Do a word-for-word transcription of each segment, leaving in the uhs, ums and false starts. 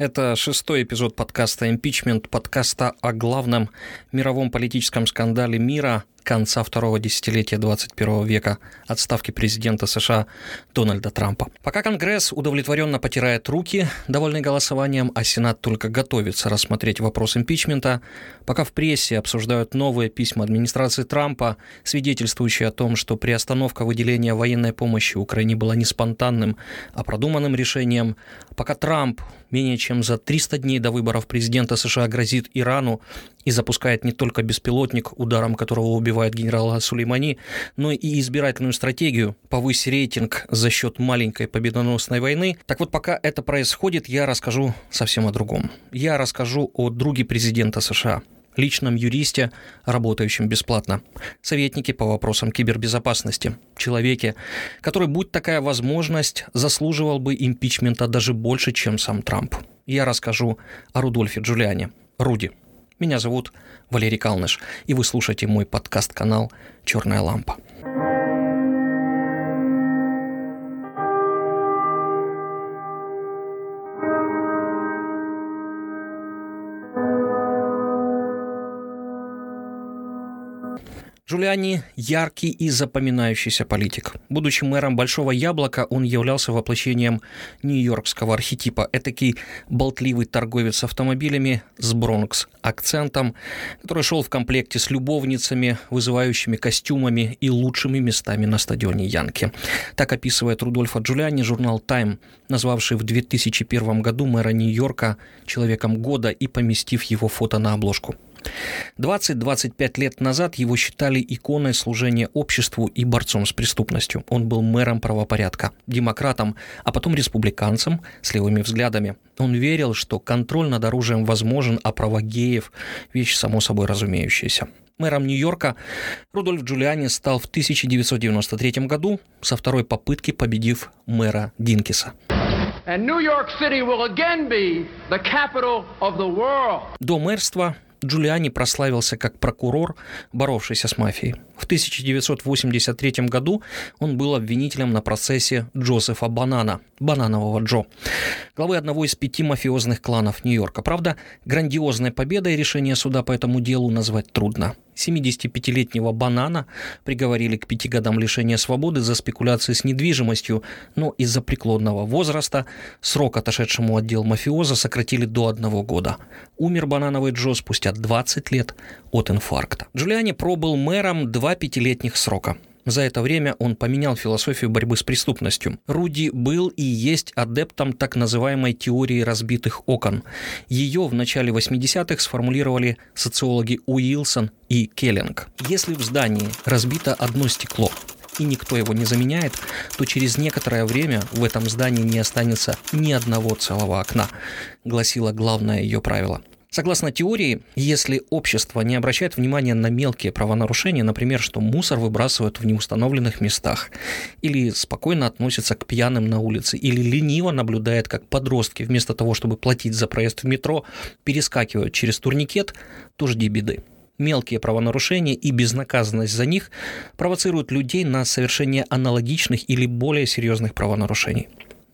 Это шестой эпизод подкаста «Импичмент», подкаста о главном мировом политическом скандале мира конца второго десятилетия двадцать первого века, отставки президента США Дональда Трампа. Пока Конгресс удовлетворенно потирает руки, довольный голосованием, а Сенат только готовится рассмотреть вопрос импичмента, пока в прессе обсуждают новые письма администрации Трампа, свидетельствующие о том, что приостановка выделения военной помощи Украине была не спонтанным, а продуманным решением, пока Трамп менее чем за триста дней до выборов президента США грозит Ирану и запускает не только беспилотник, ударом которого убивает генерала Сулеймани, но и избирательную стратегию повысить рейтинг за счет маленькой победоносной войны. Так вот, пока это происходит, я расскажу совсем о другом. Я расскажу о друге президента США, личном юристе, работающем бесплатно, советнике по вопросам кибербезопасности, человеке, который, будь такая возможность, заслуживал бы импичмента даже больше, чем сам Трамп. Я расскажу о Рудольфе Джулиани, Руди. Меня зовут Валерий Калныш, и вы слушаете мой подкаст-канал «Черная лампа». Джулиани – яркий и запоминающийся политик. Будучи мэром Большого Яблока, он являлся воплощением нью-йоркского архетипа, этакий болтливый торговец автомобилями с бронкс-акцентом, который шел в комплекте с любовницами, вызывающими костюмами и лучшими местами на стадионе Янки. Так описывает Рудольфа Джулиани журнал «Тайм», назвавший в две тысячи первом году мэра Нью-Йорка «Человеком года» и поместив его фото на обложку. двадцать-двадцать пять лет назад его считали иконой служения обществу и борцом с преступностью. Он был мэром правопорядка, демократом, а потом республиканцем с левыми взглядами. Он верил, что контроль над оружием возможен, а права геев – вещь само собой разумеющаяся. Мэром Нью-Йорка Рудольф Джулиани стал в тысяча девятьсот девяносто третьем году, со второй попытки победив мэра Динкиса. До мэрства Джулиани прославился как прокурор, боровшийся с мафией. В тысяча девятьсот восемьдесят третьем году он был обвинителем на процессе Джозефа Банана, бананового Джо, главы одного из пяти мафиозных кланов Нью-Йорка. Правда, грандиозной победой решение суда по этому делу назвать трудно. семидесятипятилетнего Банана приговорили к пяти годам лишения свободы за спекуляции с недвижимостью, но из-за преклонного возраста срок отошедшему от дел мафиоза сократили до одного года. Умер банановый Джо спустя двадцать лет от инфаркта. Джулиани пробыл мэром два пятилетних срока. За это время он поменял философию борьбы с преступностью. Руди был и есть адептом так называемой теории разбитых окон. Ее в начале восьмидесятых сформулировали социологи Уилсон и Келлинг. Если в здании разбито одно стекло и никто его не заменяет, то через некоторое время в этом здании не останется ни одного целого окна, гласило главное ее правило. Согласно теории, если общество не обращает внимания на мелкие правонарушения, например, что мусор выбрасывают в неустановленных местах, или спокойно относится к пьяным на улице, или лениво наблюдает, как подростки вместо того, чтобы платить за проезд в метро, перескакивают через турникет, то жди беды. Мелкие правонарушения и безнаказанность за них провоцируют людей на совершение аналогичных или более серьезных правонарушений.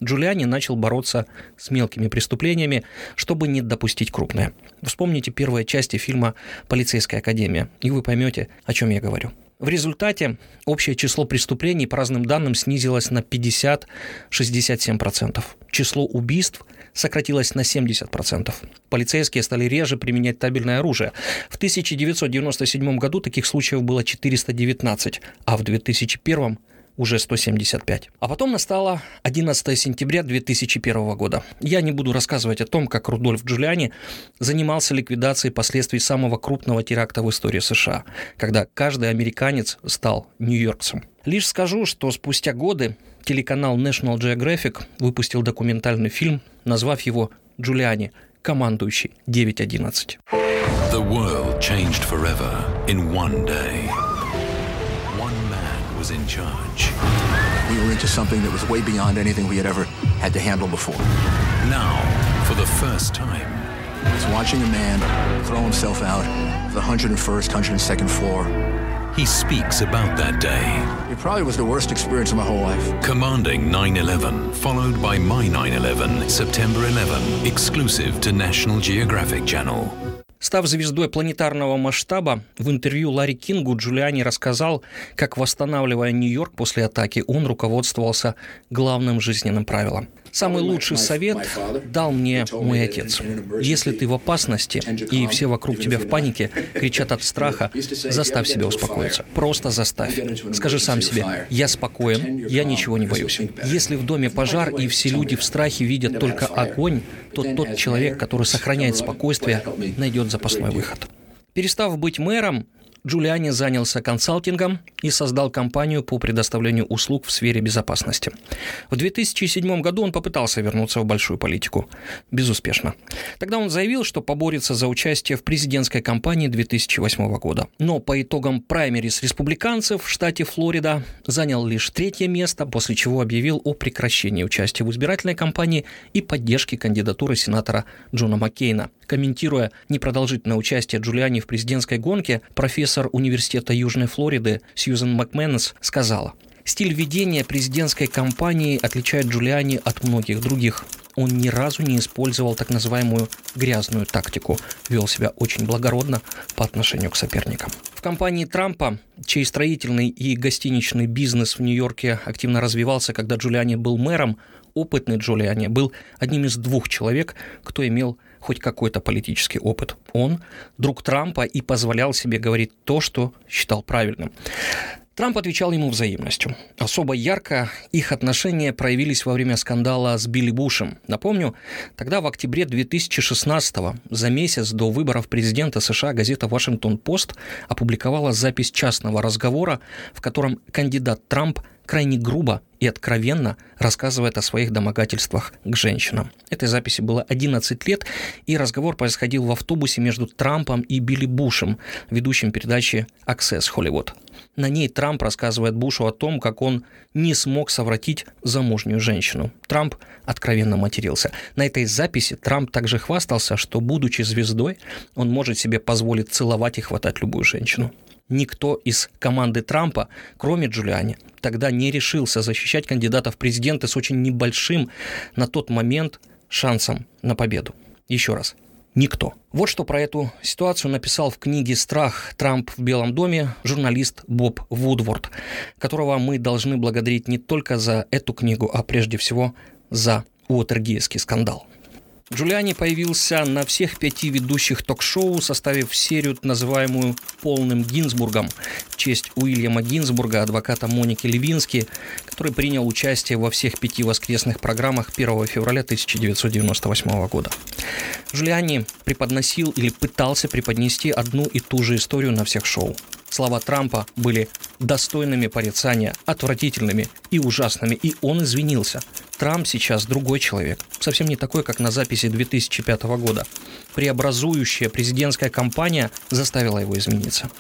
Джулиани начал бороться с мелкими преступлениями, чтобы не допустить крупные. Вспомните первые части фильма «Полицейская академия», и вы поймете, о чем я говорю. В результате общее число преступлений, по разным данным, снизилось на пятьдесят-шестьдесят семь процентов. Число убийств сократилось на семьдесят процентов. Полицейские стали реже применять табельное оружие. В тысяча девятьсот девяносто седьмом году таких случаев было четыреста девятнадцать, а в две тысячи первом – уже сто семьдесят пять. А потом настало одиннадцатое сентября две тысячи первого года. Я не буду рассказывать о том, как Рудольф Джулиани занимался ликвидацией последствий самого крупного теракта в истории США, когда каждый американец стал нью-йоркцем. Лишь скажу, что спустя годы телеканал National Geographic выпустил документальный фильм, назвав его «Джулиани, командующий девять одиннадцать». The world changed forever in one day. In charge. We were into something that was way beyond anything we had ever had to handle before. Now, for the first time, it's watching a man throw himself out of the one hundred first, one hundred second floor. He speaks about that day. It probably was the worst experience of my whole life. Commanding nine eleven, followed by My nine eleven, September eleventh, exclusive to National Geographic Channel. Став звездой планетарного масштаба, в интервью Ларри Кингу Джулиани рассказал, как, восстанавливая Нью-Йорк после атаки, он руководствовался главным жизненным правилом. «Самый лучший совет дал мне мой отец. Если ты в опасности, и все вокруг тебя в панике, кричат от страха, заставь себя успокоиться. Просто заставь. Скажи сам себе, я спокоен, я ничего не боюсь. Если в доме пожар, и все люди в страхе видят только огонь, то тот человек, который сохраняет спокойствие, найдет запасной выход». Перестав быть мэром, Джулиани занялся консалтингом и создал компанию по предоставлению услуг в сфере безопасности. В две тысячи седьмом году он попытался вернуться в большую политику. Безуспешно. Тогда он заявил, что поборется за участие в президентской кампании две тысячи восьмого года. Но по итогам праймерис республиканцев в штате Флорида занял лишь третье место, после чего объявил о прекращении участия в избирательной кампании и поддержке кандидатуры сенатора Джона Маккейна. Комментируя непродолжительное участие Джулиани в президентской гонке, профессор Университета Южной Флориды Сьюзен МакМэнс сказала: «Стиль ведения президентской кампании отличает Джулиани от многих других. Он ни разу не использовал так называемую грязную тактику, вел себя очень благородно по отношению к соперникам». В компании Трампа, чей строительный и гостиничный бизнес в Нью-Йорке активно развивался, когда Джулиани был мэром, опытный Джулиани был одним из двух человек, кто имел хоть какой-то политический опыт. Он друг Трампа и позволял себе говорить то, что считал правильным. Трамп отвечал ему взаимностью. Особо ярко их отношения проявились во время скандала с Билли Бушем. Напомню, тогда в октябре две тысячи шестнадцатого, за месяц до выборов президента США, газета «Вашингтон-Пост» опубликовала запись частного разговора, в котором кандидат Трамп крайне грубо и откровенно рассказывает о своих домогательствах к женщинам. Этой записи было одиннадцать лет, и разговор происходил в автобусе между Трампом и Билли Бушем, ведущим передачи «Access Hollywood». На ней Трамп рассказывает Бушу о том, как он не смог совратить замужнюю женщину. Трамп откровенно матерился. На этой записи Трамп также хвастался, что, будучи звездой, он может себе позволить целовать и хватать любую женщину. Никто из команды Трампа, кроме Джулиани, тогда не решился защищать кандидатов в президенты с очень небольшим на тот момент шансом на победу. Еще раз. Никто. Вот что про эту ситуацию написал в книге «Страх. Трамп в Белом доме» журналист Боб Вудворд, которого мы должны благодарить не только за эту книгу, а прежде всего за уотергейский скандал. Джулиани появился на всех пяти ведущих ток-шоу, составив серию, называемую «Полным Гинзбургом», в честь Уильяма Гинзбурга, адвоката Моники Левински, который принял участие во всех пяти воскресных программах первого февраля тысяча девятьсот девяносто восьмого года. Джулиани преподносил или пытался преподнести одну и ту же историю на всех шоу. Слова Трампа были достойными порицания, отвратительными и ужасными, и он извинился. Трамп сейчас другой человек, совсем не такой, как на записи две тысячи пятого года. Преобразующая президентская кампания заставила его измениться.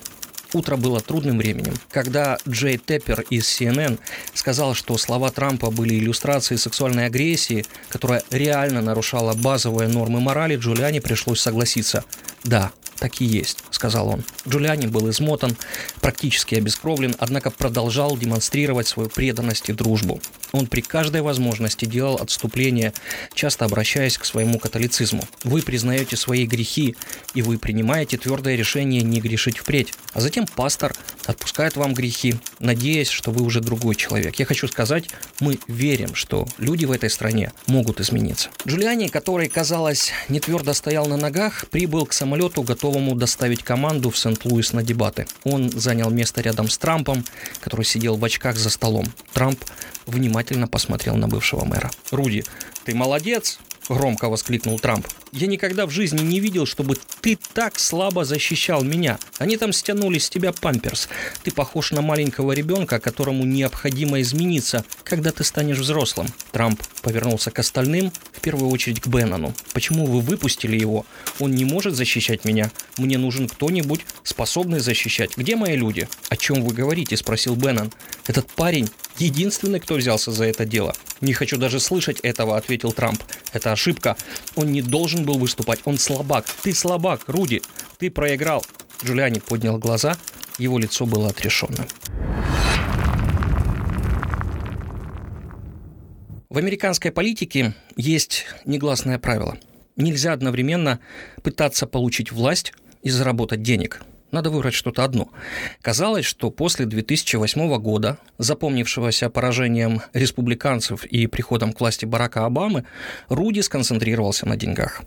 Утро было трудным временем, когда Джей Теппер из си эн эн сказал, что слова Трампа были иллюстрацией сексуальной агрессии, которая реально нарушала базовые нормы морали, Джулиани пришлось согласиться. «Да, так и есть», — сказал он. Джулиани был измотан, практически обескровлен, однако продолжал демонстрировать свою преданность и дружбу. Он при каждой возможности делал отступления, часто обращаясь к своему католицизму. «Вы признаете свои грехи, и вы принимаете твердое решение не грешить впредь. А затем пастор отпускает вам грехи, надеясь, что вы уже другой человек. Я хочу сказать, мы верим, что люди в этой стране могут измениться». Джулиани, который, казалось, не твердо стоял на ногах, прибыл к самолету, готовому доставить команду в Сент-Луис на дебаты. Он занял место рядом с Трампом, который сидел в очках за столом. Трамп внимательно посмотрел на бывшего мэра. «Руди, ты молодец!» – громко воскликнул Трамп. «Я никогда в жизни не видел, чтобы ты так слабо защищал меня. Они там стянули с тебя памперс. Ты похож на маленького ребенка, которому необходимо измениться, когда ты станешь взрослым». Трамп повернулся к остальным, в первую очередь к Беннону. «Почему вы выпустили его? Он не может защищать меня. Мне нужен кто-нибудь, способный защищать. Где мои люди?» «О чем вы говорите?» – спросил Беннон. «Этот парень единственный, кто взялся за это дело». «Не хочу даже слышать этого», – ответил Трамп. «Это ошибка. Он не должен был выступать. Он слабак. Ты слабак, Руди. Ты проиграл». Джулиани поднял глаза его лицо было отрешено. В американской политике есть негласное правило. Нельзя одновременно пытаться получить власть и заработать денег. Надо выбрать что-то одно. Казалось, что после две тысячи восьмого года, запомнившегося поражением республиканцев и приходом к власти Барака Обамы, Руди сконцентрировался на деньгах.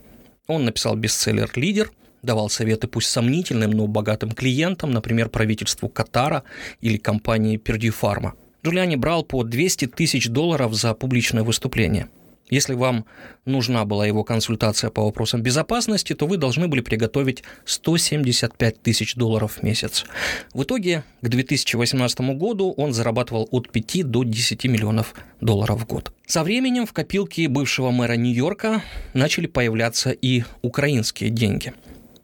Он написал бестселлер «Лидер», давал советы пусть сомнительным, но богатым клиентам, например, правительству Катара или компании «Purdue Pharma». Джулиани брал по двести тысяч долларов за публичное выступление. Если вам нужна была его консультация по вопросам безопасности, то вы должны были приготовить сто семьдесят пять тысяч долларов в месяц. В итоге к две тысячи восемнадцатому году он зарабатывал от пяти до десяти миллионов долларов в год. Со временем в копилке бывшего мэра Нью-Йорка начали появляться и украинские деньги.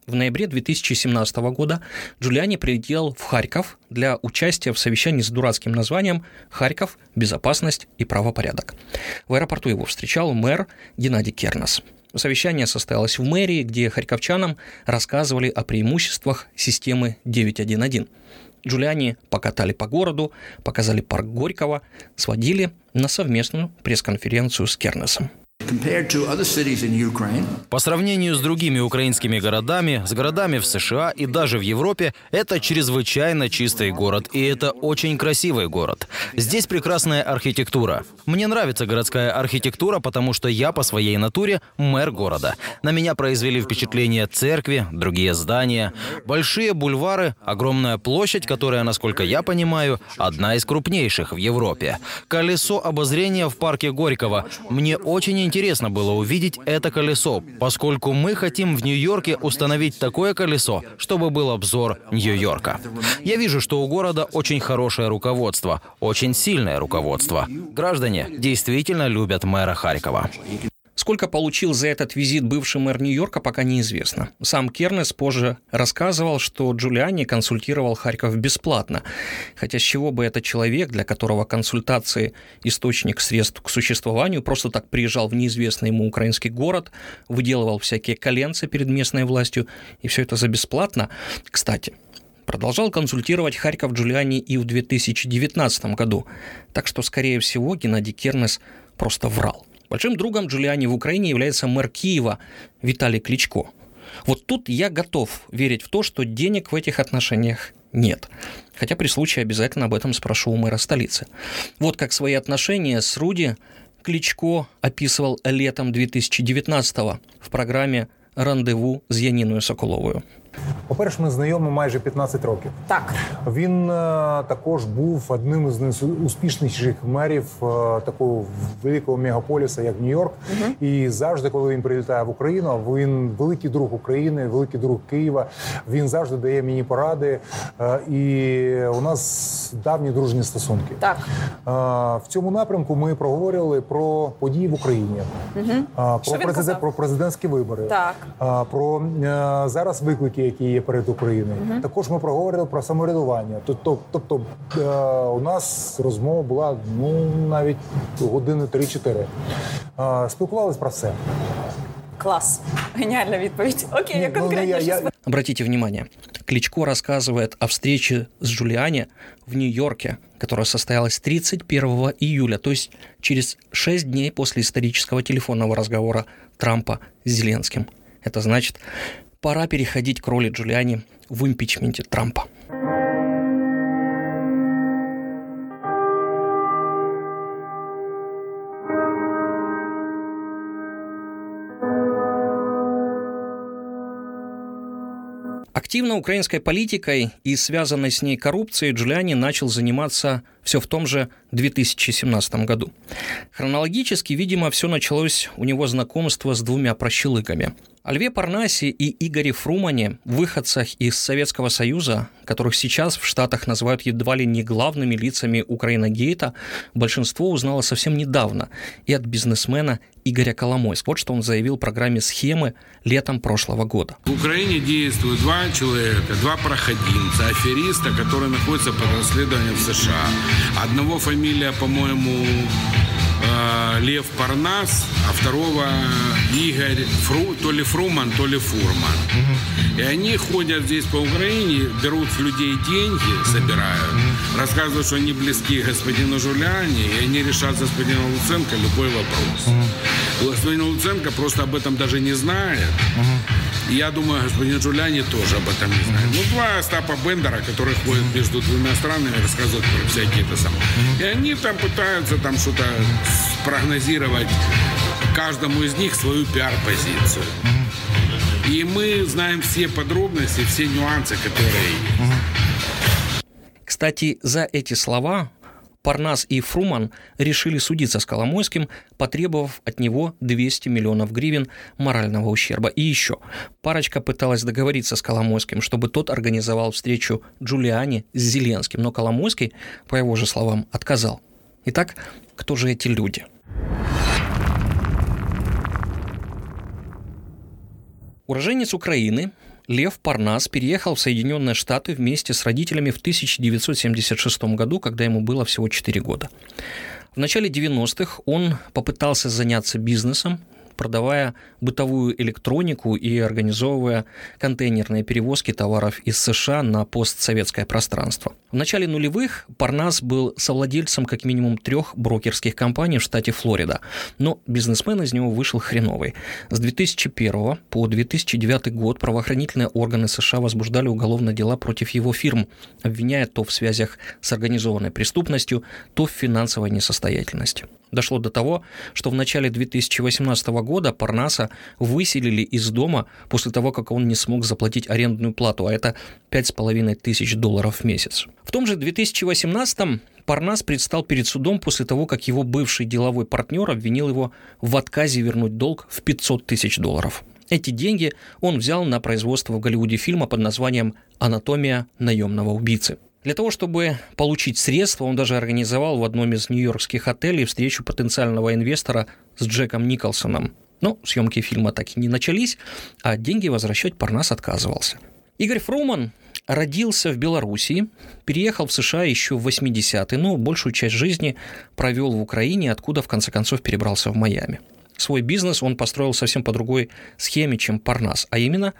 В ноябре две тысячи семнадцатого года Джулиани прилетел в Харьков для участия в совещании с дурацким названием «Харьков. Безопасность и правопорядок». В аэропорту его встречал мэр Геннадий Кернес. Совещание состоялось в мэрии, где харьковчанам рассказывали о преимуществах системы девять один один. Джулиани покатали по городу, показали парк Горького, сводили на совместную пресс-конференцию с Кернесом. По сравнению с другими украинскими городами, с городами в США и даже в Европе, это чрезвычайно чистый город, и это очень красивый город. Здесь прекрасная архитектура. Мне нравится городская архитектура, потому что я по своей натуре мэр города. На меня произвели впечатление церкви, другие здания, большие бульвары, огромная площадь, которая, насколько я понимаю, одна из крупнейших в Европе. Колесо обозрения в парке Горького. Мне очень интересно. Интересно было увидеть это колесо, поскольку мы хотим в Нью-Йорке установить такое колесо, чтобы был обзор Нью-Йорка. Я вижу, что у города очень хорошее руководство, очень сильное руководство. Граждане действительно любят мэра Харькова. Сколько получил за этот визит бывший мэр Нью-Йорка, пока неизвестно. Сам Кернес позже рассказывал, что Джулиани консультировал Харьков бесплатно. Хотя с чего бы этот человек, для которого консультации – источник средств к существованию, просто так приезжал в неизвестный ему украинский город, выделывал всякие коленцы перед местной властью, и все это за бесплатно. Кстати, продолжал консультировать Харьков Джулиани и в две тысячи девятнадцатом году. Так что, скорее всего, Геннадий Кернес просто врал. Большим другом Джулиани в Украине является мэр Киева Виталий Кличко. Вот тут я готов верить в то, что денег в этих отношениях нет. Хотя при случае обязательно об этом спрошу у мэра столицы. Вот как свои отношения с Руди Кличко описывал летом две тысячи девятнадцатого в программе «Рандеву з Яніною Соколовою». По-перше, ми знайомі майже п'ятнадцять років. Так. Він е, також був одним із найуспішніших мерів е, такого великого мегаполіса, як Нью-Йорк. Угу. І завжди, коли він прилітає в Україну, він великий друг України, великий друг Києва. Він завжди дає мені поради. Е, і у нас давні дружні стосунки. Так. Е, в цьому напрямку ми проговорили про події в Україні, угу. е, про, президент, про президентські вибори, так. Е, про е, зараз виклики, які є перед Україною. Угу. Також ми проговорили про самоврядування. Тобто, тобто у нас розмова була, ну, навіть години три-чотири. Спілкувалися про все. Класс. Гениальная відповідь. Окей, я конкретно. Ну, я, я... Обратите внимание, Кличко рассказывает о встрече с Джулиани в Нью-Йорке, которая состоялась тридцать первого июля, то есть через шесть дней после исторического телефонного разговора Трампа с Зеленским. Это значит... Пора переходить к роли Джулиани в импичменте Трампа. Активно украинской политикой и связанной с ней коррупцией Джулиани начал заниматься все в том же две тысячи семнадцатом году. Хронологически, видимо, все началось у него знакомство с двумя прощелыгами. О Льве Парнасе и Игоре Фрумане, выходцах из Советского Союза, которых сейчас в Штатах называют едва ли не главными лицами Украиногейта, большинство узнало совсем недавно и от бизнесмена Игоря Коломойского. Вот что он заявил в программе «Схемы» летом прошлого года. В Украине действуют два человека, два проходимца, афериста, которые находятся под расследованием в США. Одного фамилия, по-моему, Лев Парнас, а второго Игорь Фру, то ли Фруман, то ли Фурман. И они ходят здесь по Украине, берут с людей деньги, собирают, рассказывают, что они близки господину Джулиани, и они решат за господина Луценко любой вопрос. Господин Луценко просто об этом даже не знает. Я думаю, господин Джулиани тоже об этом не знает. Ну, два Остапа Бендера, которые ходят между двумя странами, рассказывают про всякие-то самые. И они там пытаются там что-то спрогнозировать каждому из них свою пиар-позицию. И мы знаем все подробности, все нюансы, которые есть. Кстати, за эти слова Парнас и Фруман решили судиться с Коломойским, потребовав от него двести миллионов гривен морального ущерба. И еще, парочка пыталась договориться с Коломойским, чтобы тот организовал встречу Джулиани с Зеленским, но Коломойский, по его же словам, отказал. Итак, кто же эти люди? Уроженец Украины Лев Парнас переехал в Соединенные Штаты вместе с родителями в тысяча девятьсот семьдесят шестом году, когда ему было всего четыре года. В начале девяностых он попытался заняться бизнесом, продавая бытовую электронику и организовывая контейнерные перевозки товаров из США на постсоветское пространство. В начале нулевых Парнас был совладельцем как минимум трех брокерских компаний в штате Флорида, но бизнесмен из него вышел хреновый. С две тысячи первого по две тысячи девятый год правоохранительные органы США возбуждали уголовные дела против его фирм, обвиняя то в связях с организованной преступностью, то в финансовой несостоятельности. Дошло до того, что в начале две тысячи восемнадцатого года Парнаса выселили из дома после того, как он не смог заплатить арендную плату, а это пять с половиной тысяч долларов в месяц. В том же две тысячи восемнадцатом Парнас предстал перед судом после того, как его бывший деловой партнер обвинил его в отказе вернуть долг в пятьсот тысяч долларов. Эти деньги он взял на производство в Голливуде фильма под названием «Анатомия наемного убийцы». Для того, чтобы получить средства, он даже организовал в одном из нью-йоркских отелей встречу потенциального инвестора с Джеком Николсоном. Но съемки фильма так и не начались, а деньги возвращать Парнас отказывался. Игорь Фруман родился в Белоруссии, переехал в США еще в восьмидесятые, но большую часть жизни провел в Украине, откуда в конце концов перебрался в Майами. Свой бизнес он построил совсем по другой схеме, чем Парнас, а именно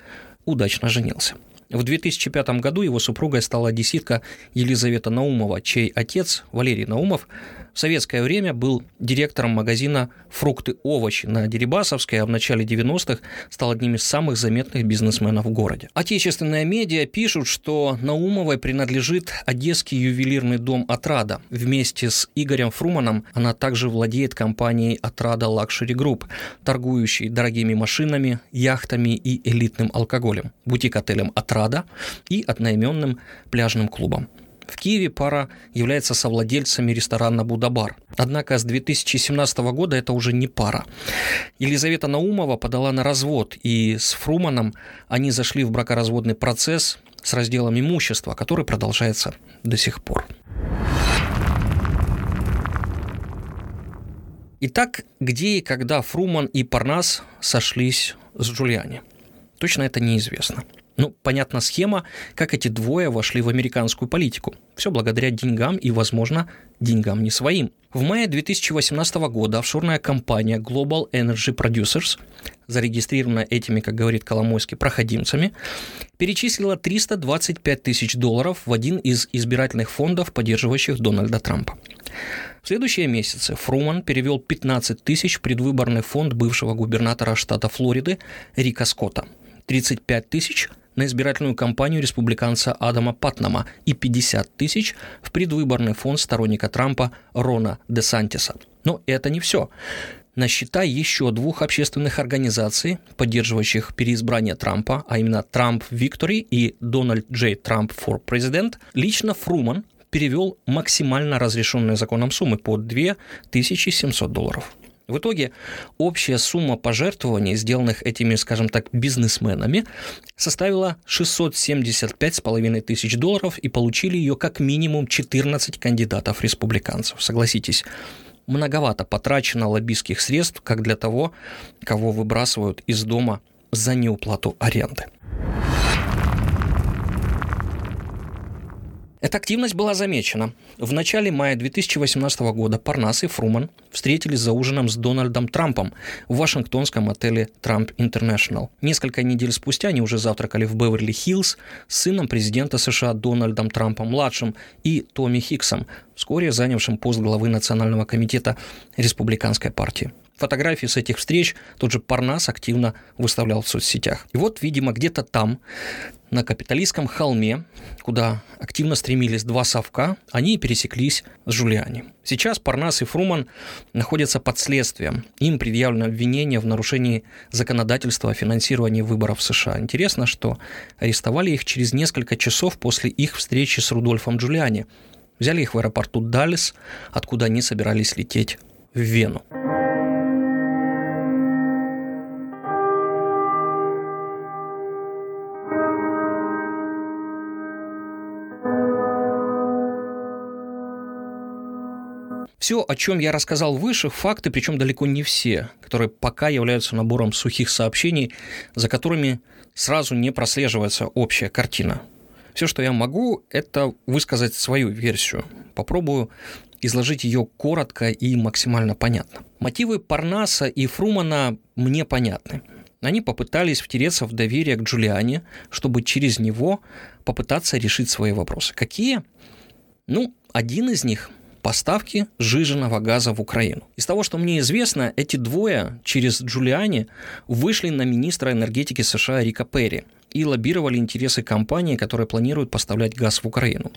удачно женился. В две тысячи пятом году его супругой стала одесситка Елизавета Наумова, чей отец, Валерий Наумов, в советское время был директором магазина «Фрукты-овощи» на Дерибасовской, а в начале девяностых стал одним из самых заметных бизнесменов в городе. Отечественные медиа пишут, что Наумовой принадлежит одесский ювелирный дом «Отрада». Вместе с Игорем Фруманом она также владеет компанией «Отрада Лакшери Групп», торгующей дорогими машинами, яхтами и элитным алкоголем, бутик-отелем «Отрада» и одноименным пляжным клубом. В Киеве пара является совладельцами ресторана «Будабар». Однако с две тысячи семнадцатого года это уже не пара. Елизавета Наумова подала на развод, и с Фруманом они зашли в бракоразводный процесс с разделом имущества, который продолжается до сих пор. Итак, где и когда Фруман и Парнас сошлись с Джулиани? Точно это неизвестно. Ну, понятна схема, как эти двое вошли в американскую политику. Все благодаря деньгам и, возможно, деньгам не своим. В мае две тысячи восемнадцатого года офшорная компания Global Energy Producers, зарегистрированная этими, как говорит Коломойский, проходимцами, перечислила триста двадцать пять тысяч долларов в один из избирательных фондов, поддерживающих Дональда Трампа. В следующие месяцы Фруман перевел пятнадцать тысяч в предвыборный фонд бывшего губернатора штата Флориды Рика Скотта, тридцать пять тысяч – на избирательную кампанию республиканца Адама Паттнама и пятьдесят тысяч в предвыборный фонд сторонника Трампа Рона Де Сантиса. Но это не все. На счета еще двух общественных организаций, поддерживающих переизбрание Трампа, а именно Trump Victory и Donald J. Trump for President, лично Фруман перевел максимально разрешенные законом суммы по две тысячи семьсот долларов. В итоге общая сумма пожертвований, сделанных этими, скажем так, бизнесменами, составила шестьсот семьдесят пять с половиной тысяч долларов, и получили ее как минимум четырнадцать кандидатов-республиканцев. Согласитесь, многовато потрачено лоббистских средств как для того, кого выбрасывают из дома за неуплату аренды. Эта активность была замечена. В начале мая две тысячи восемнадцатого года Парнас и Фруман встретились за ужином с Дональдом Трампом в вашингтонском отеле «Трамп Интернешнл». Несколько недель спустя они уже завтракали в Беверли-Хиллз с сыном президента США Дональдом Трампом-младшим и Томми Хиксом, вскоре занявшим пост главы Национального комитета Республиканской партии. Фотографии с этих встреч тот же Парнас активно выставлял в соцсетях. И вот, видимо, где-то там, на капиталистском холме, куда активно стремились два совка, они пересеклись с Джулиани. Сейчас Парнас и Фруман находятся под следствием. Им предъявлено обвинение в нарушении законодательства о финансировании выборов в США. Интересно, что арестовали их через несколько часов после их встречи с Рудольфом Джулиани. Взяли их в аэропорту Даллас, откуда они собирались лететь в Вену. Все, о чем я рассказал выше, факты, причем далеко не все, которые пока являются набором сухих сообщений, за которыми сразу не прослеживается общая картина. Все, что я могу, это высказать свою версию. Попробую изложить ее коротко и максимально понятно. Мотивы Парнаса и Фрумана мне понятны. Они попытались втереться в доверие к Джулиани, чтобы через него попытаться решить свои вопросы. Какие? Ну, один из них – поставки сжиженного газа в Украину. Из того, что мне известно, эти двое через Джулиани вышли на министра энергетики США Рика Перри и лоббировали интересы компании, которая планирует поставлять газ в Украину.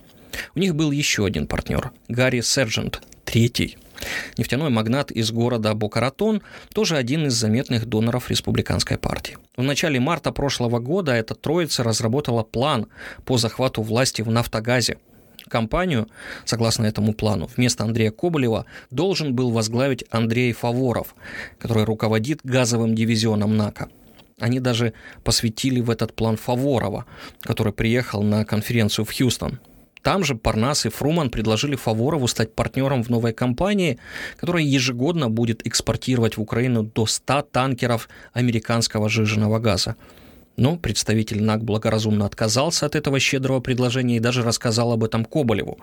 У них был еще один партнер – Гарри Серджент, третий. Нефтяной магнат из города Бока-Раton, тоже один из заметных доноров республиканской партии. В начале марта прошлого года эта троица разработала план по захвату власти в «Нафтогазе». Компанию, согласно этому плану, вместо Андрея Коболева должен был возглавить Андрей Фаворов, который руководит газовым дивизионом НАКО. Они даже посвятили в этот план Фаворова, который приехал на конференцию в Хьюстон. Там же Парнас и Фруман предложили Фаворову стать партнером в новой компании, которая ежегодно будет экспортировать в Украину до ста танкеров американского сжиженного газа. Но представитель НАК благоразумно отказался от этого щедрого предложения и даже рассказал об этом Коболеву.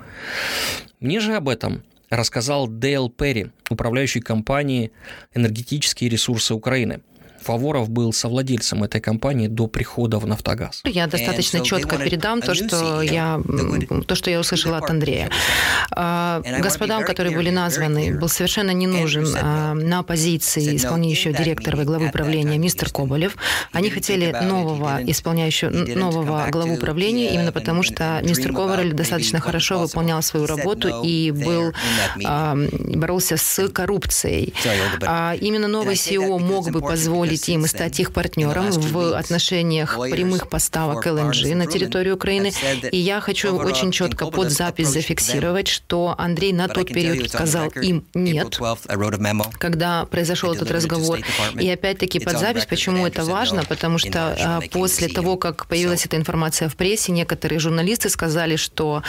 Мне же об этом рассказал Дейл Перри, управляющий компанией «Энергетические ресурсы Украины». Фаворов был совладельцем этой компании до прихода в «Нафтогаз». Я достаточно четко передам то, что я, то, что я услышала от Андрея. Господам, которые были названы, был совершенно не нужен на позиции исполняющего директора и главы правления мистер Коболев. Они хотели нового исполняющего, нового главу правления, именно потому что мистер Коболев достаточно хорошо выполнял свою работу и был, боролся с коррупцией. Именно новый си и о мог бы позволить им и стать их партнером в отношениях прямых поставок эл эн джи на территорию Украины. И я хочу очень четко под запись зафиксировать, что Андрей на тот период сказал им «нет», когда произошел этот разговор. И опять-таки под запись, почему это важно, потому что после того, как появилась эта информация в прессе, некоторые журналисты сказали, что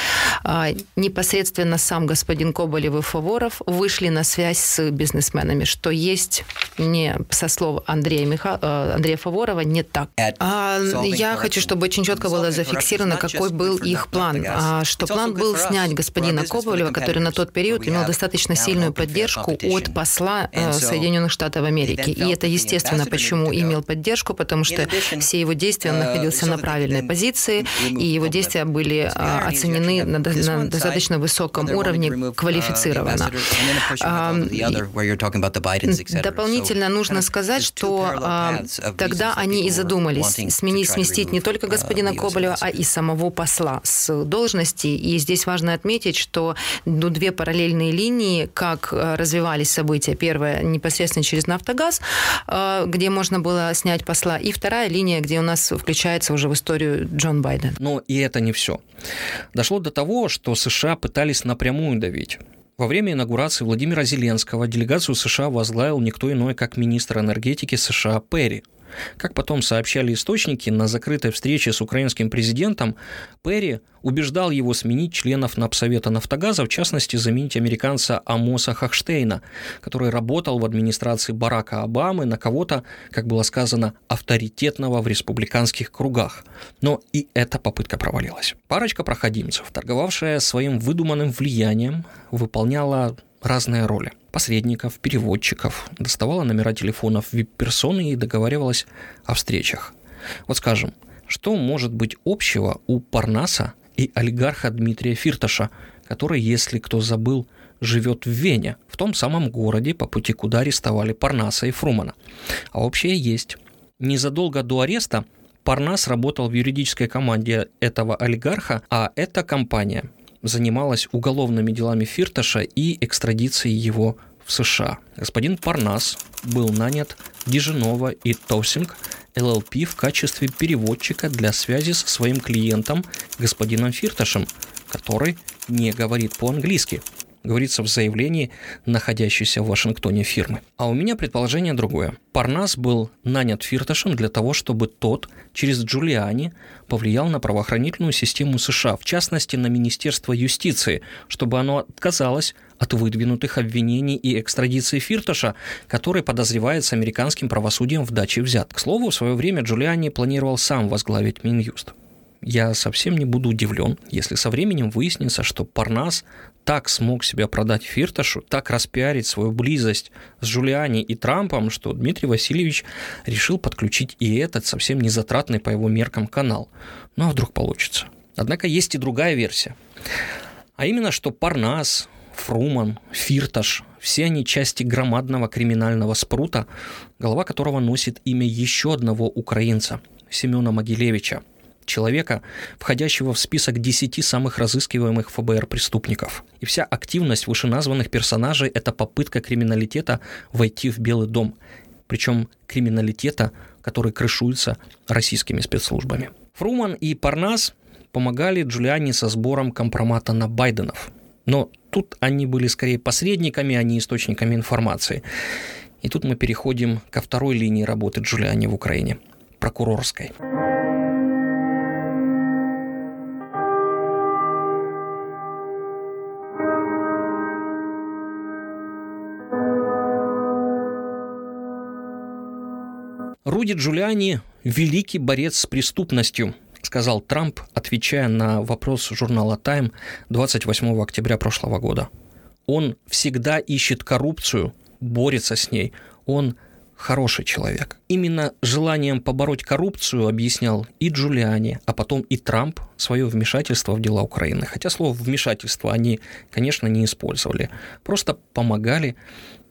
непосредственно сам господин Коболев и Фаворов вышли на связь с бизнесменами, что есть, не со слов Андрея, Андрея Фаворова не так. А, я хочу, чтобы очень четко было зафиксировано, какой был их план. А, что план был снять господина Коболева, который на тот период имел достаточно сильную поддержку от посла э, Соединенных Штатов Америки. И это естественно, почему имел поддержку, потому что все его действия, он находился на правильной позиции, и его действия были э, оценены на, на достаточно высоком уровне, квалифицированно. А, дополнительно нужно сказать, что а, тогда они и задумались сменить, сместить не только господина Коболева, а и самого посла с должности. И здесь важно отметить, что ну, две параллельные линии, как развивались события. Первая непосредственно через «Нафтогаз», где можно было снять посла. И вторая линия, где у нас включается уже в историю Джон Байден. Но и это не все. Дошло до того, что США пытались напрямую давить. Во время инаугурации Владимира Зеленского делегацию США возглавил никто иной, как министр энергетики США Перри. Как потом сообщали источники, на закрытой встрече с украинским президентом Перри убеждал его сменить членов Набсовета «Нафтогаза», в частности, заменить американца Амоса Хохштейна, который работал в администрации Барака Обамы на кого-то, как было сказано, авторитетного в республиканских кругах. Но и эта попытка провалилась. Парочка проходимцев, торговавшая своим выдуманным влиянием, выполняла разные роли. Посредников, переводчиков, доставала номера телефонов ви ай пи-персоны и договаривалась о встречах. Вот скажем, что может быть общего у Парнаса и олигарха Дмитрия Фирташа, который, если кто забыл, живет в Вене, в том самом городе, по пути куда арестовали Парнаса и Фрумана. А общее есть. Незадолго до ареста Парнас работал в юридической команде этого олигарха, а эта компания занималась уголовными делами Фирташа и экстрадицией его в США. Господин Парнас был нанят Диженова и Тосинг эл эл пи в качестве переводчика для связи со своим клиентом, господином Фирташем, который не говорит по-английски, говорится в заявлении находящейся в Вашингтоне фирмы. А у меня предположение другое. Парнас был нанят Фирташем для того, чтобы тот через Джулиани повлиял на правоохранительную систему США, в частности, на Министерство юстиции, чтобы оно отказалось от выдвинутых обвинений и экстрадиции Фирташа, который подозревается американским правосудием в даче взяток. К слову, в свое время Джулиани планировал сам возглавить Минюст. Я совсем не буду удивлен, если со временем выяснится, что Парнас так смог себя продать Фирташу, так распиарить свою близость с Джулиани и Трампом, что Дмитрий Васильевич решил подключить и этот совсем не затратный по его меркам канал. Ну а вдруг получится? Однако есть и другая версия. А именно, что Парнас, Фруман, Фирташ – все они части громадного криминального спрута, голова которого носит имя еще одного украинца – Семена Могилевича, человека, входящего в список десяти самых разыскиваемых ФБР преступников. И вся активность вышеназванных персонажей – это попытка криминалитета войти в Белый дом. Причем криминалитета, который крышуется российскими спецслужбами. Фруман и Парнас помогали Джулиани со сбором компромата на Байденов. Но тут они были скорее посредниками, а не источниками информации. И тут мы переходим ко второй линии работы Джулиани в Украине – прокурорской. «Руди Джулиани – великий борец с преступностью», сказал Трамп, отвечая на вопрос журнала «Тайм» двадцать восьмого октября прошлого года. «Он всегда ищет коррупцию, борется с ней. Он хороший человек». Именно желанием побороть коррупцию объяснял и Джулиани, а потом и Трамп свое вмешательство в дела Украины. Хотя слово «вмешательство» они, конечно, не использовали. Просто помогали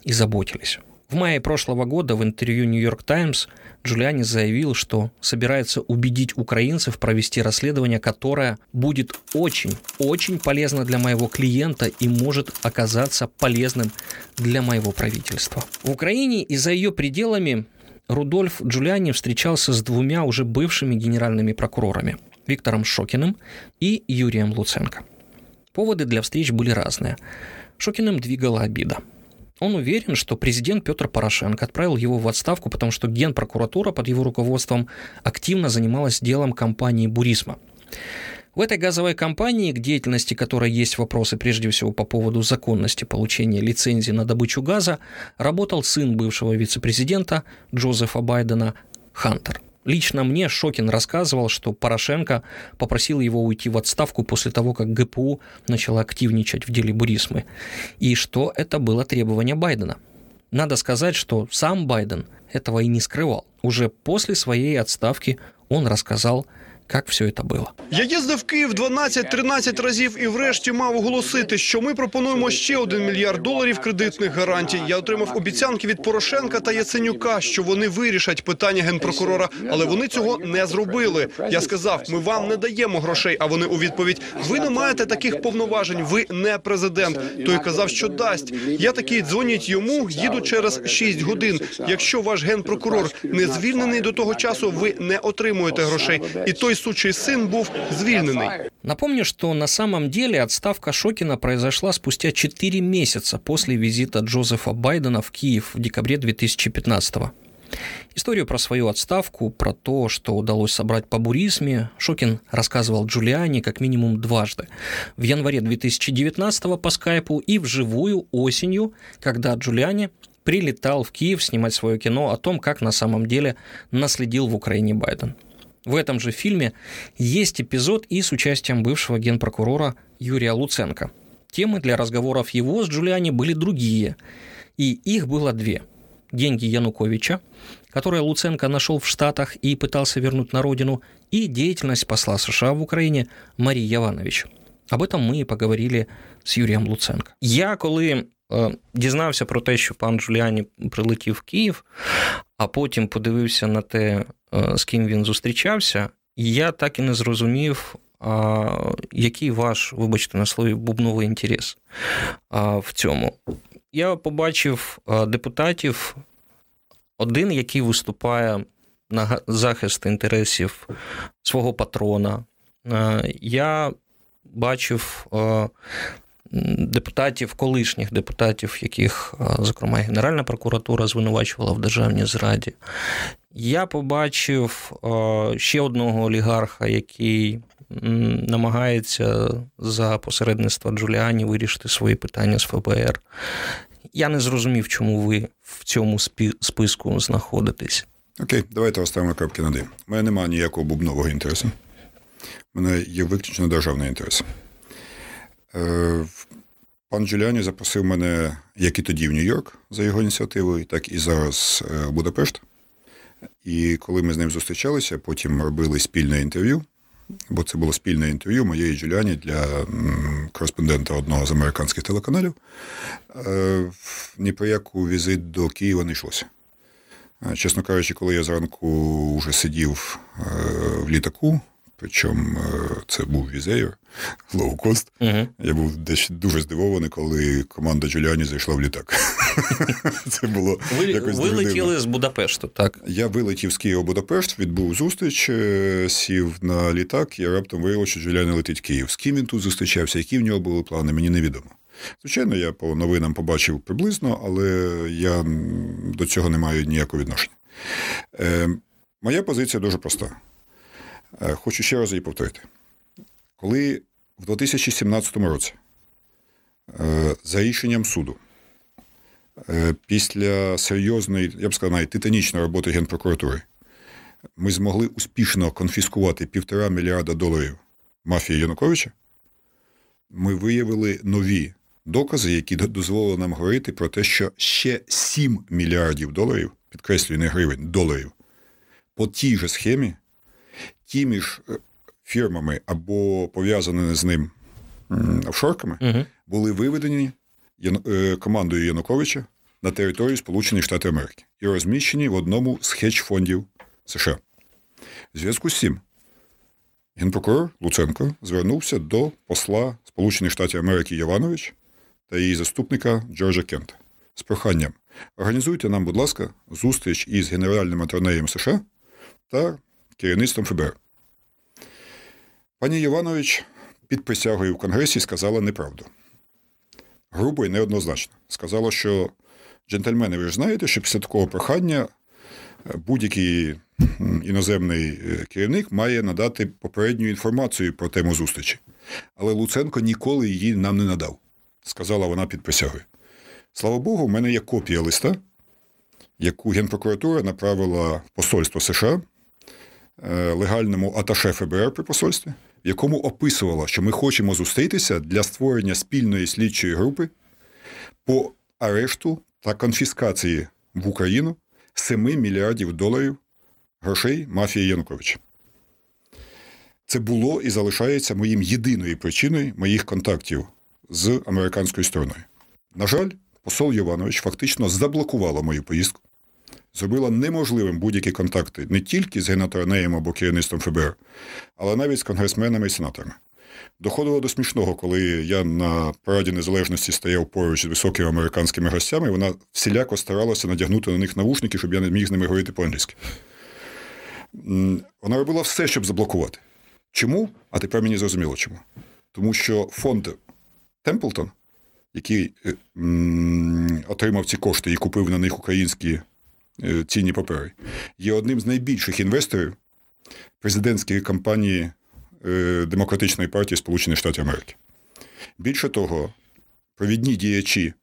и заботились. В мае прошлого года в интервью «Нью-Йорк Таймс» Джулиани заявил, что собирается убедить украинцев провести расследование, которое будет очень-очень полезно для моего клиента и может оказаться полезным для моего правительства. В Украине и за ее пределами Рудольф Джулиани встречался с двумя уже бывшими генеральными прокурорами – Виктором Шокиным и Юрием Луценко. Поводы для встреч были разные. Шокиным двигала обида. Он уверен, что президент Петр Порошенко отправил его в отставку, потому что Генпрокуратура под его руководством активно занималась делом компании «Бурисма». В этой газовой компании, к деятельности которой есть вопросы прежде всего по поводу законности получения лицензии на добычу газа, работал сын бывшего вице-президента Джозефа Байдена Хантер. Лично мне Шокин рассказывал, что Порошенко попросил его уйти в отставку после того, как гэ пэ у начала активничать в деле «Бурисмы», и что это было требование Байдена. Надо сказать, что сам Байден этого и не скрывал. Уже после своей отставки он рассказал, как все это было. Я їздив в Київ дванадцять-тринадцять разів і врешті мав оголосити, що ми пропонуємо ще один мільярд доларів кредитних гарантій. Я отримав обіцянки від Порошенка та Яценюка, що вони вирішать питання генпрокурора, але вони цього не зробили. Я сказав, ми вам не даємо грошей, а вони у відповідь, ви не маєте таких повноважень, ви не президент. Той казав, що дасть. Я такий, дзвоніть йому, їду через шість годин. Якщо ваш генпрокурор не звільнений до того часу, ви не отримуєте грошей. І той сучий сын был звільнений. Напомню, что на самом деле отставка Шокина произошла спустя четыре месяца после визита Джозефа Байдена в Киев в декабре две тысячи пятнадцатого. Историю про свою отставку, про то, что удалось собрать по буризме, Шокин рассказывал Джулиани как минимум дважды. В январе две тысячи девятнадцатого по скайпу и вживую осенью, когда Джулиани прилетал в Киев снимать свое кино о том, как на самом деле наследил в Украине Байден. В этом же фильме есть эпизод и с участием бывшего генпрокурора Юрия Луценко. Темы для разговоров его с Джулиани были другие, и их было две. Деньги Януковича, которые Луценко нашел в Штатах и пытался вернуть на родину, и деятельность посла США в Украине Марии Йованович. Об этом мы и поговорили с Юрієм Луценко. Я, коли е, дізнався про те, що пан Джуліані прилетів в Київ, а потім подивився на те, е, з ким він зустрічався, я так і не зрозумів, е, який ваш, вибачте на слові, бубновий інтерес е, в цьому. Я побачив депутатів, один, який виступає на захист інтересів свого патрона. Я бачив депутатів, колишніх депутатів, яких, зокрема, Генеральна прокуратура звинувачувала в державній зраді. Я побачив ще одного олігарха, який намагається за посередництва Джуліані вирішити свої питання з ФБР. Я не зрозумів, чому ви в цьому списку знаходитесь. Окей, давайте оставимо крапки над «і». У мене немає ніякого бубнового інтересу. У мене є виключно державний інтерес. Пан Джуліані запросив мене, як і тоді в Нью-Йорк, за його ініціативою, так і зараз в Будапешт. І коли ми з ним зустрічалися, потім робили спільне інтерв'ю, бо це було спільне інтерв'ю моєї і Джуліані для кореспондента одного з американських телеканалів, ні про яку візит до Києва не йшлося. Чесно кажучи, коли я зранку вже сидів в літаку, причому це був Візеєр, лоукост. Uh-huh. Я був дещо дуже здивований, коли команда Джуліані зайшла в літак. Це було ви, якось ви летіли з Будапешту, так? Я вилетів з Києва в Будапешт, відбув зустріч, сів на літак, і раптом виявив, що Джуліані летить в Київ. З ким він тут зустрічався, які в нього були плани, мені невідомо. Звичайно, я по новинам побачив приблизно, але я до цього не маю ніякого відношення. Е, моя позиція дуже проста. Хочу ще раз її повторити. Коли в дві тисячі сімнадцятому році за рішенням суду після серйозної, я б сказав, навіть титанічної роботи Генпрокуратури ми змогли успішно конфіскувати півтора мільярда доларів мафії Януковича, ми виявили нові докази, які дозволили нам говорити про те, що ще сім мільярдів доларів, підкреслюю, не гривень, доларів, по тій же схемі тими ж фірмами або пов'язаними з ним офшорками, uh-huh. були виведені командою Януковича на територію Сполучених Штатів Америки і розміщені в одному з хедж-фондів США. В зв'язку з цим генпрокурор Луценко звернувся до посла Сполучених Штатів Америки Йованович та її заступника Джорджа Кента з проханням: організуйте нам, будь ласка, зустріч із генеральним атторнеєм США та керівництвом ФБР. Пані Йованович під присягою в Конгресі сказала неправду. Грубо і неоднозначно. Сказала, що джентльмени, ви ж знаєте, що після такого прохання будь-який іноземний керівник має надати попередню інформацію про тему зустрічі. Але Луценко ніколи її нам не надав, сказала вона під присягою. Слава Богу, в мене є копія листа, яку Генпрокуратура направила в посольство США легальному аташе ФБР при посольстві, в якому описувала, що ми хочемо зустрітися для створення спільної слідчої групи по арешту та конфіскації в Україну сім мільярдів доларів грошей мафії Януковича. Це було і залишається моїм єдиною причиною моїх контактів з американською стороною. На жаль, посол Йованович фактично заблокувала мою поїздку, зробила неможливим будь-які контакти не тільки з генатарнеєм або керівництвом ФБР, але навіть з конгресменами і сенаторами. Доходило до смішного, коли я на параді незалежності стояв поруч з високими американськими гостями, вона всіляко старалася надягнути на них навушники, щоб я не міг з ними говорити по-англійськи. Вона робила все, щоб заблокувати. Чому? А тепер мені зрозуміло чому. Тому що фонд Темплтон, який м- отримав ці кошти і купив на них українські цінні папери, є одним з найбільших інвесторів президентської кампанії Демократичної партії Сполучених Штатів Америки. Більше того, провідні діячі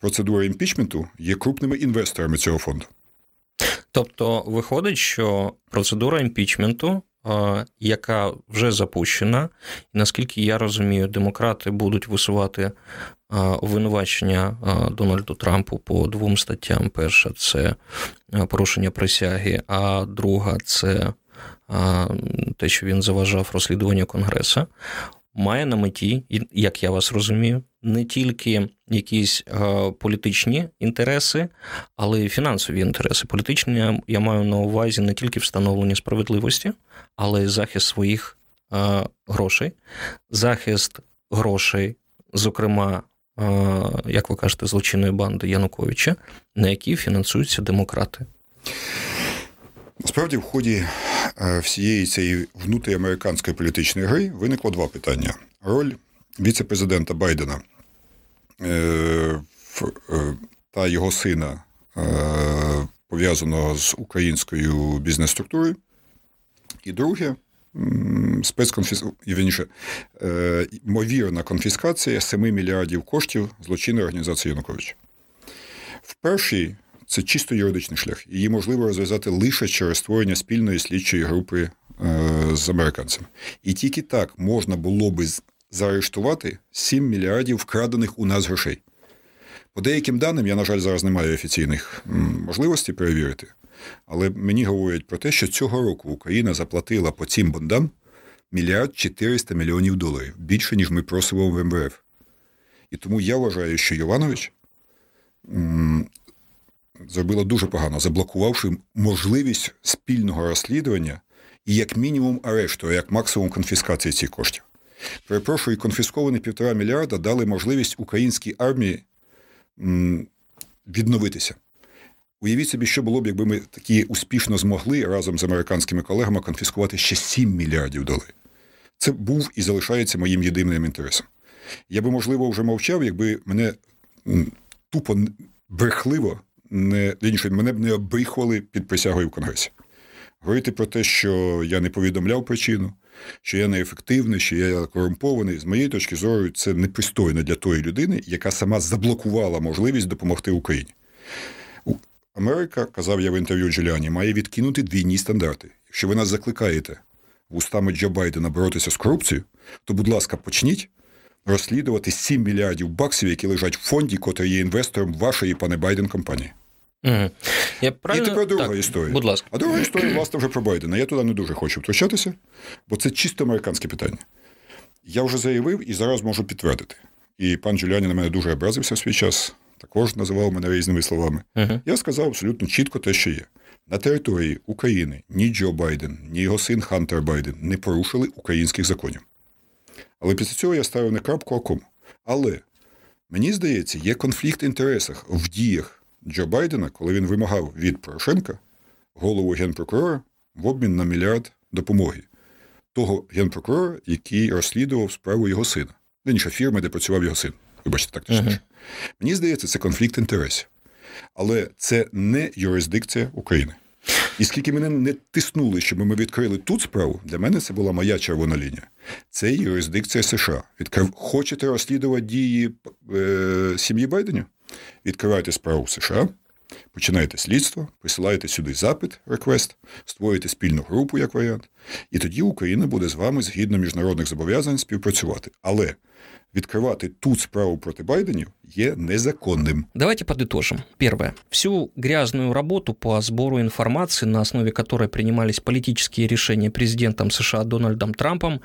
процедури імпічменту є крупними інвесторами цього фонду. Тобто, виходить, що процедура імпічменту, яка вже запущена, і, наскільки я розумію, демократи будуть висувати обвинувачення Дональду Трампу по двом статтям. Перша – це порушення присяги, а друга – це те, що він заважав розслідуванню Конгресу. Має на меті, як я вас розумію, не тільки якісь е, політичні інтереси, але й фінансові інтереси. Політичні я маю на увазі не тільки встановлення справедливості, але й захист своїх е, грошей. Захист грошей, зокрема, е, як ви кажете, злочинної банди Януковича, на які фінансуються демократи. Насправді, в ході всієї цієї внутріамериканської політичної гри виникло два питання. Роль віце-президента Байдена та його сина, пов'язаного з українською бізнес-структурою. І друге, спецконфіскація, вірніше, ймовірна конфіскація семи мільярдів коштів злочинної організації Януковича. В першій це чисто юридичний шлях. Її можливо розв'язати лише через створення спільної слідчої групи з американцями. І тільки так можна було би заарештувати сім мільярдів вкрадених у нас грошей. По деяким даним, я, на жаль, зараз не маю офіційних можливостей перевірити, але мені говорять про те, що цього року Україна заплатила по цим бондам мільярд чотириста мільйонів доларів. Більше, ніж ми просимо в МВФ. І тому я вважаю, що Йованович зробила дуже погано, заблокувавши можливість спільного розслідування і як мінімум арешту, а як максимум конфіскації цих коштів. Перепрошую, конфісковані півтора мільярда дали можливість українській армії відновитися. Уявіть собі, що було б, якби ми такі успішно змогли разом з американськими колегами конфіскувати ще сім мільярдів доларів. Це був і залишається моїм єдиним інтересом. Я би, можливо, вже мовчав, якби мене тупо брехливо Не, іншим, мене б не обріхували під присягою в Конгресі. Говорити про те, що я не повідомляв причину, що я неефективний, що я корумпований, з моєї точки зору, це непристойно для тої людини, яка сама заблокувала можливість допомогти Україні. Америка, казав я в інтерв'ю Джуліані, має відкинути двійні стандарти. Якщо ви нас закликаєте вустами Джо Байдена боротися з корупцією, то, будь ласка, почніть розслідувати сім мільярдів баксів, які лежать в фонді, котрий є інвестором вашої, пане Байден, компанії. Угу. Я правильно... І тепер друга так, історія. Будь ласка. А друга історія, власне, вже про Байдена. Я туди не дуже хочу втручатися, бо це чисто американське питання. Я вже заявив і зараз можу підтвердити. І пан Джуліані на мене дуже образився в свій час, також називав мене різними словами. Угу. Я сказав абсолютно чітко те, що є. На території України ні Джо Байден, ні його син Хантер Байден не порушили українських законів. Але після цього я ставив не крапку, а кому. Але, мені здається, є конфлікт інтересів в діях Джо Байдена, коли він вимагав від Порошенка, голову генпрокурора, в обмін на мільярд допомоги. Того генпрокурора, який розслідував справу його сина. Інша фірма, де працював його син. Вибачте, так точніше. Uh-huh. Мені здається, це конфлікт інтересів. Але це не юрисдикція України. І скільки мене не тиснули, щоб ми відкрили тут справу, для мене це була моя червона лінія. Це юрисдикція США. Відкрив... Хочете розслідувати дії е... сім'ї Байдена? Відкривайте справу в США, починайте слідство, присилаєте сюди запит, реквест, створюєте спільну групу як варіант, і тоді Україна буде з вами згідно міжнародних зобов'язань співпрацювати. Але відкрывать тут справу против Байдена є незаконным. Давайте подытожим. Первое. Всю грязную работу по сбору информации, на основе которой принимались политические решения президентом США Дональдом Трампом,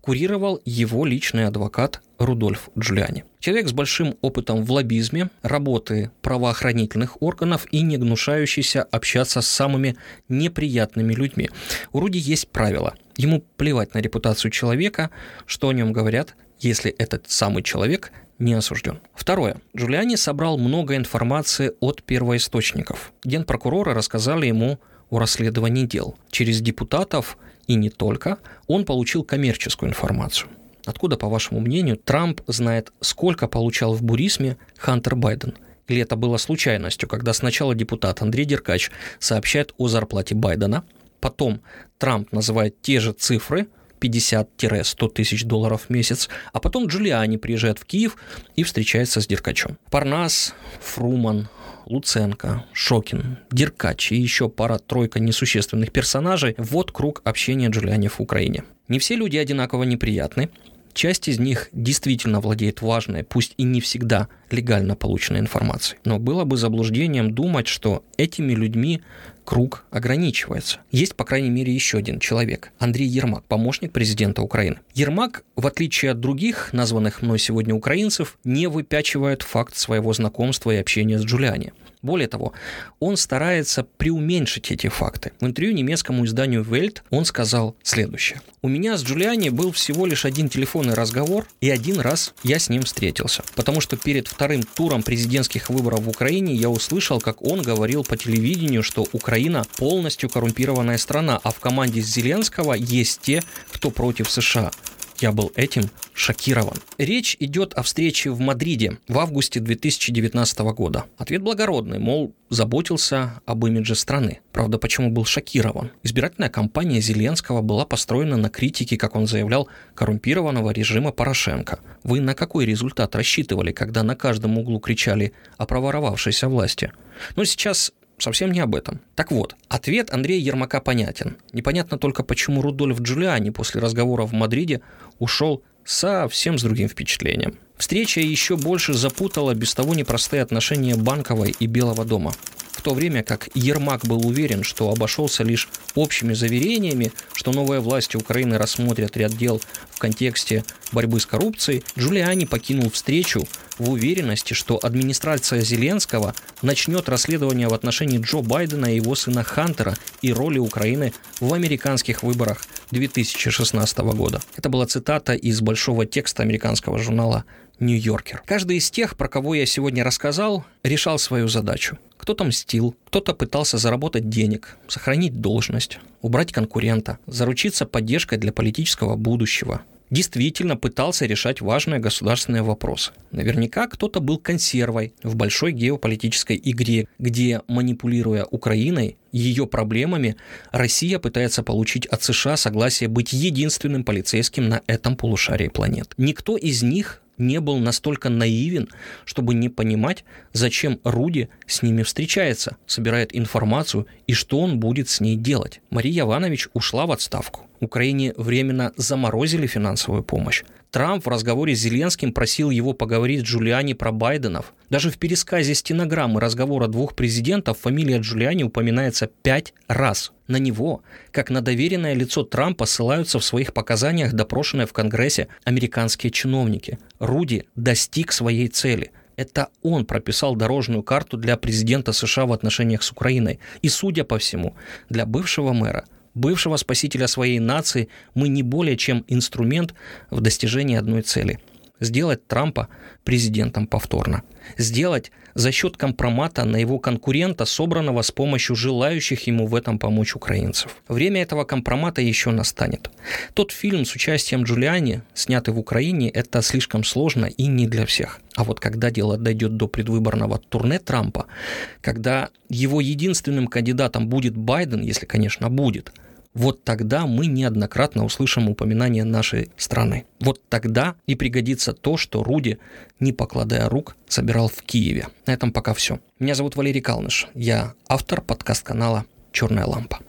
курировал его личный адвокат Рудольф Джулиани. Человек с большим опытом в лоббизме, работы правоохранительных органов и не гнушающийся общаться с самыми неприятными людьми. У Руди есть правило. Ему плевать на репутацию человека, что о нем говорят, если этот самый человек не осужден. Второе. Джулиани собрал много информации от первоисточников. Генпрокуроры рассказали ему о расследовании дел. Через депутатов и не только он получил коммерческую информацию. Откуда, по вашему мнению, Трамп знает, сколько получал в буризме Хантер Байден Или это было случайностью, когда сначала депутат Андрей Деркач сообщает о зарплате Байдена, потом Трамп называет те же цифры, пятьдесят - сто тысяч долларов в месяц, а потом Джулиани приезжает в Киев и встречается с Деркачем. Парнас, Фруман, Луценко, Шокин, Деркач и еще пара-тройка несущественных персонажей – вот круг общения Джулиани в Украине. Не все люди одинаково неприятны, часть из них действительно владеет важной, пусть и не всегда легально полученной информацией. Но было бы заблуждением думать, что этими людьми круг ограничивается. Есть, по крайней мере, еще один человек – Андрей Ермак, помощник президента Украины. Ермак, в отличие от других, названных мной сегодня украинцев, не выпячивает факт своего знакомства и общения с Джулиани. Более того, он старается преуменьшить эти факты. В интервью немецкому изданию «Welt» он сказал следующее. «У меня с Джулиани был всего лишь один телефонный разговор, и один раз я с ним встретился. Потому что перед вторым туром президентских выборов в Украине я услышал, как он говорил по телевидению, что Украина полностью коррумпированная страна, а в команде Зеленского есть те, кто против США. Я был этим шокирован». Речь идет о встрече в Мадриде в августе две тысячи девятнадцатого года. Ответ благородный, мол, заботился об имидже страны. Правда, почему был шокирован? Избирательная кампания Зеленского была построена на критике, как он заявлял, коррумпированного режима Порошенко. Вы на какой результат рассчитывали, когда на каждом углу кричали о проворовавшейся власти? Но сейчас... совсем не об этом. Так вот, ответ Андрея Ермака понятен. Непонятно только, почему Рудольф Джулиани после разговора в Мадриде ушел совсем с другим впечатлением. Встреча еще больше запутала без того непростые отношения Банковой и Белого дома. В то время как Ермак был уверен, что обошелся лишь общими заверениями, что новые власти Украины рассмотрят ряд дел в контексте борьбы с коррупцией, Джулиани покинул встречу в уверенности, что администрация Зеленского начнет расследование в отношении Джо Байдена и его сына Хантера и роли Украины в американских выборах две тысячи шестнадцатого года. Это была цитата из большого текста американского журнала «Нью-Йоркер». Каждый из тех, про кого я сегодня рассказал, решал свою задачу. Кто-то мстил, кто-то пытался заработать денег, сохранить должность, убрать конкурента, заручиться поддержкой для политического будущего. Действительно пытался решать важные государственные вопросы. Наверняка кто-то был консервой в большой геополитической игре, где, манипулируя Украиной, ее проблемами, Россия пытается получить от США согласие быть единственным полицейским на этом полушарии планеты. Никто из них не был настолько наивен, чтобы не понимать, зачем Руди с ними встречается, собирает информацию и что он будет с ней делать. Мария Йованович ушла в отставку. Украине временно заморозили финансовую помощь. Трамп в разговоре с Зеленским просил его поговорить с Джулиани про Байденов. Даже в пересказе стенограммы разговора двух президентов фамилия Джулиани упоминается пять раз. На него, как на доверенное лицо Трампа, ссылаются в своих показаниях допрошенные в Конгрессе американские чиновники. Руди достиг своей цели. Это он прописал дорожную карту для президента США в отношениях с Украиной. И, судя по всему, для бывшего мэра, бывшего спасителя своей нации, мы не более чем инструмент в достижении одной цели – сделать Трампа президентом повторно. Сделать за счет компромата на его конкурента, собранного с помощью желающих ему в этом помочь украинцев. Время этого компромата еще настанет. Тот фильм с участием Джулиани, снятый в Украине, это слишком сложно и не для всех. А вот когда дело дойдет до предвыборного турне Трампа, когда его единственным кандидатом будет Байден, если, конечно, будет, вот тогда мы неоднократно услышим упоминание нашей страны. Вот тогда и пригодится то, что Руди, не покладая рук, собирал в Киеве. На этом пока все. Меня зовут Валерий Калныш. Я автор подкаст-канала «Черная лампа».